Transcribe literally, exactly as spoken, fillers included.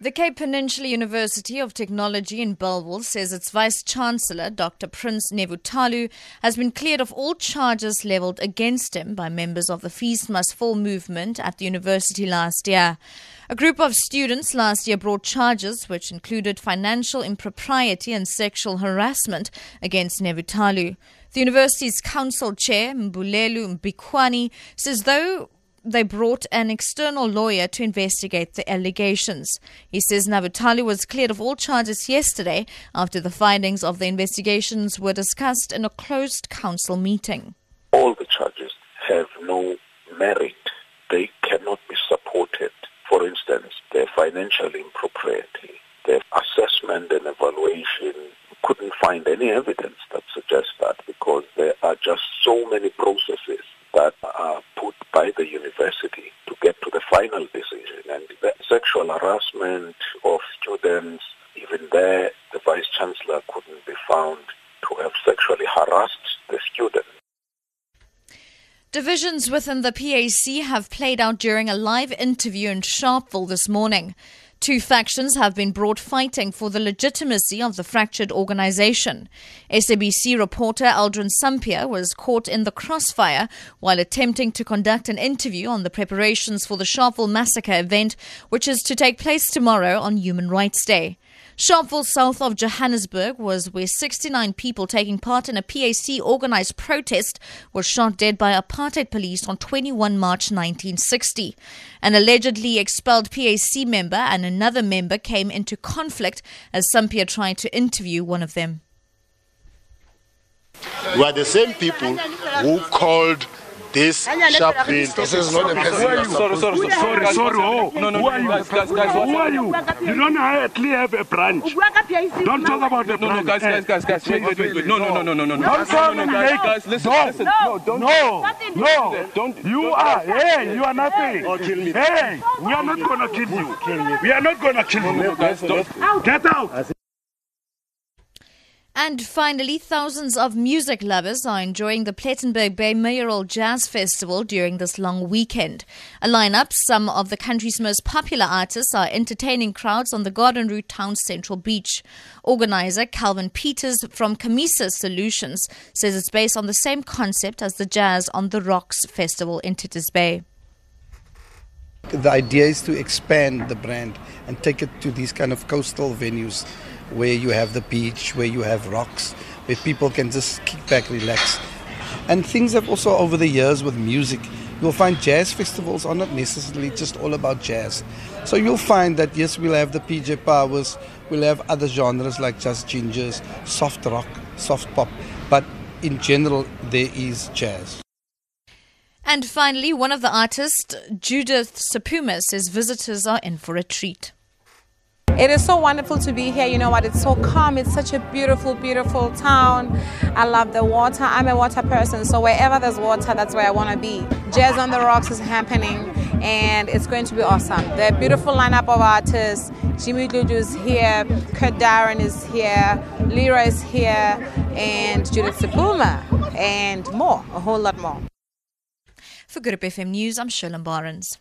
The Cape Peninsula University of Technology in Bellville says its Vice-Chancellor, Doctor Prins Nevhutalu, has been cleared of all charges levelled against him by members of the Fees Must Fall movement at the university last year. A group of students last year brought charges which included financial impropriety and sexual harassment against Nevhutalu. The university's council chair, Mbulelo Mbikwani, says though they brought an external lawyer to investigate the allegations. He says Nevhutalu was cleared of all charges yesterday after the findings of the investigations were discussed in a closed council meeting. All the charges have no merit. They cannot be supported. For instance, their financial impropriety, their assessment and evaluation, couldn't find any evidence that suggests that, because there are just so many processes that are put by the university to get to the final decision. And the sexual harassment of students, even there, the Vice-Chancellor couldn't be found to have sexually harassed the students. Divisions within the P A C have played out during a live interview in Sharpeville this morning. Two factions have been brought fighting for the legitimacy of the fractured organisation. S A B C reporter Aldrin Sampie was caught in the crossfire while attempting to conduct an interview on the preparations for the Sharpeville Massacre event, which is to take place tomorrow on Human Rights Day. Sharpeville, south of Johannesburg, was where sixty-nine people taking part in a P A C organised protest were shot dead by apartheid police on the twenty-first of March nineteen sixty. An allegedly expelled P A C member and another member came into conflict as Sampie tried to interview one of them. We are the same people who called this Sharpeville. This is not a person. Sorry, sorry, sorry. sorry. Oh, no, no, who are you? Guys, guys, guys, who are you? You don't actually have a branch. Don't talk about the branch. No, no, guys, guys, guys, guys. Wait, wait, wait, wait. No, no, no, no, no, no. Don't come and make guys. Listen, listen. No, don't. No, no. Don't. You are. Hey, you are nothing. Hey, we are not gonna kill you. We are not gonna kill you. Guys, don't. Get out. And finally, thousands of music lovers are enjoying the Plettenberg Bay Mayoral Jazz Festival during this long weekend. A lineup, some of the country's most popular artists are entertaining crowds on the Garden Route town's Central Beach. Organizer Calvin Peters from Camisa Solutions says it's based on the same concept as the Jazz on the Rocks festival in Plettenberg Bay. The idea is to expand the brand and take it to these kind of coastal venues, where you have the beach, where you have rocks, where people can just kick back, relax. And things have also, over the years with music, you'll find jazz festivals are not necessarily just all about jazz. So you'll find that, yes, we'll have the P J Powers, we'll have other genres like just gingers, soft rock, soft pop, but in general, there is jazz. And finally, one of the artists, Judith Sapumas, says visitors are in for a treat. It is so wonderful to be here. You know what? It's so calm. It's such a beautiful, beautiful town. I love the water. I'm a water person, so wherever there's water, that's where I want to be. Jazz on the Rocks is happening, and it's going to be awesome. The beautiful lineup of artists. Jimmy Gluju is here. Kurt Darren is here. Lira is here, and Judith Sebula, and more, a whole lot more. For Good Hope F M News, I'm Sherlan Barnes.